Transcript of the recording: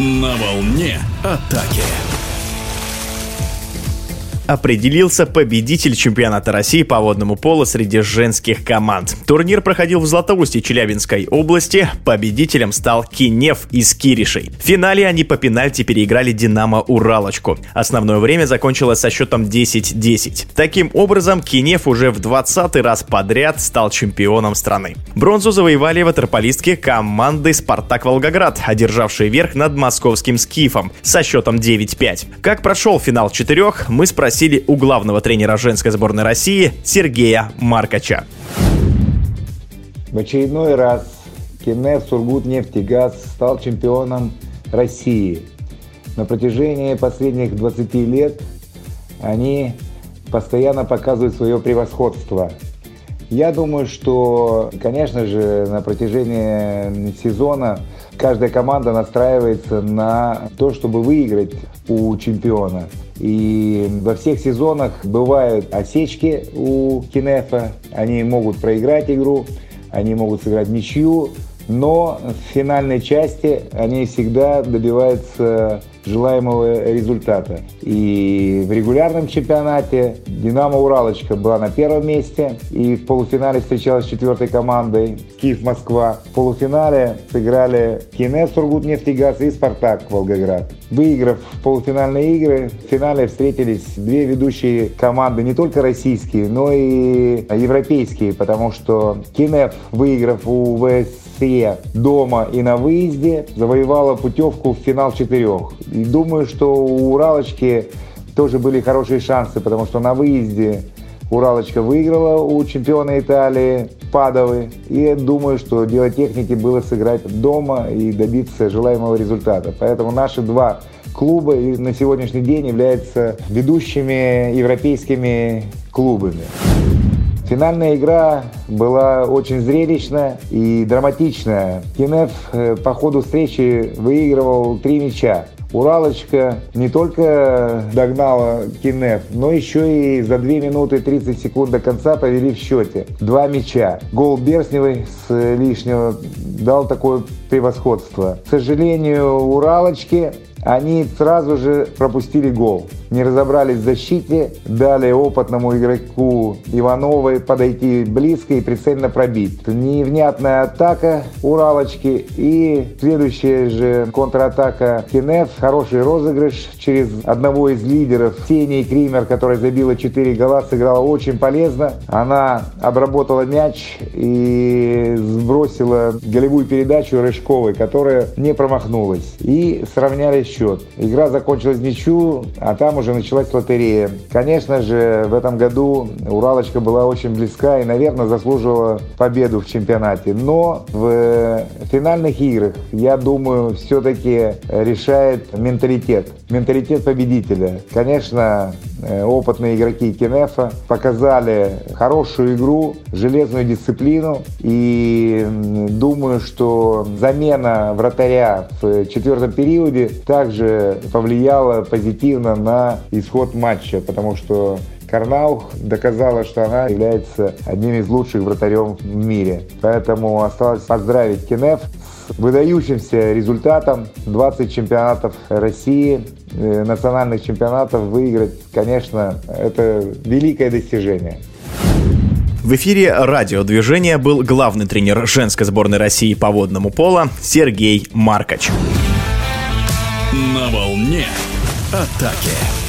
На волне атаки. Определился победитель чемпионата России по водному поло среди женских команд. Турнир проходил в Златоусте Челябинской области. Победителем стал Кинев из Киришей. В финале они по пенальти переиграли Динамо-Уралочку. Основное время закончилось со счетом 10-10. Таким образом, Кинев уже в 20-й раз подряд стал чемпионом страны. Бронзу завоевали ватерполистки команды «Спартак-Волгоград», одержавшие верх над московским «Скифом» со счетом 9-5. Как прошел финал четырех, мы спросили у главного тренера женской сборной России Сергея Маркоча. В очередной раз Кинев Сургут Нефтегаз стал чемпионом России. На протяжении последних 20 лет они постоянно показывают свое превосходство. Я думаю, что, конечно же, на протяжении сезона каждая команда настраивается на то, чтобы выиграть у чемпиона. И во всех сезонах бывают осечки у Кинефа. Они могут проиграть игру, они могут сыграть ничью. Но в финальной части они всегда добиваются желаемого результата. И в регулярном чемпионате «Динамо-Уралочка» была на первом месте. И в полуфинале встречалась с четвертой командой «Киев-Москва». В полуфинале сыграли «Кинев», «Сургут-Нефтегаз» и «Спартак-Волгоград». Выиграв полуфинальные игры, в финале встретились две ведущие команды, не только российские, но и европейские. Потому что «Кинев», выиграв у ВС, дома и на выезде, завоевала путевку в финал четырех. И думаю, что у «Уралочки» тоже были хорошие шансы, потому что на выезде «Уралочка» выиграла у чемпиона Италии Падовы. И думаю, что дело техники было сыграть дома и добиться желаемого результата. Поэтому наши два клуба на сегодняшний день являются ведущими европейскими клубами. Финальная игра была очень зрелищная и драматичная. Кинев по ходу встречи выигрывал 3 мяча. «Уралочка» не только догнала Кинев, но еще и за 2 минуты 30 секунд до конца повели в счете. 2 мяча. Гол Берсневой с лишнего дал такое превосходство. К сожалению, «Уралочки» они сразу же пропустили гол. Не разобрались в защите, дали опытному игроку Ивановой подойти близко и прицельно пробить. Невнятная атака «Уралочки» и следующая же контратака Кинев. Хороший розыгрыш через одного из лидеров Ксении Кример, которая забила 4 гола, сыграла очень полезно. Она обработала мяч и сбросила голевую передачу Рыжковой, которая не промахнулась. И сравняли счет. Игра закончилась ничью, а там уже началась лотерея. Конечно же, в этом году «Уралочка» была очень близка и, наверное, заслуживала победу в чемпионате. Но в финальных играх, я думаю, все-таки решает менталитет. Менталитет победителя. Конечно, опытные игроки Кинефа показали хорошую игру, железную дисциплину. И думаю, что замена вратаря в 4-м периоде также повлияла позитивно на исход матча, потому что Карнаух доказала, что она является одним из лучших вратарем в мире. Поэтому осталось поздравить Кинев с выдающимся результатом. 20 чемпионатов России, национальных чемпионатов выиграть, конечно, это великое достижение. В эфире радиодвижения был главный тренер женской сборной России по водному поло Сергей Маркоч. На волне атаки.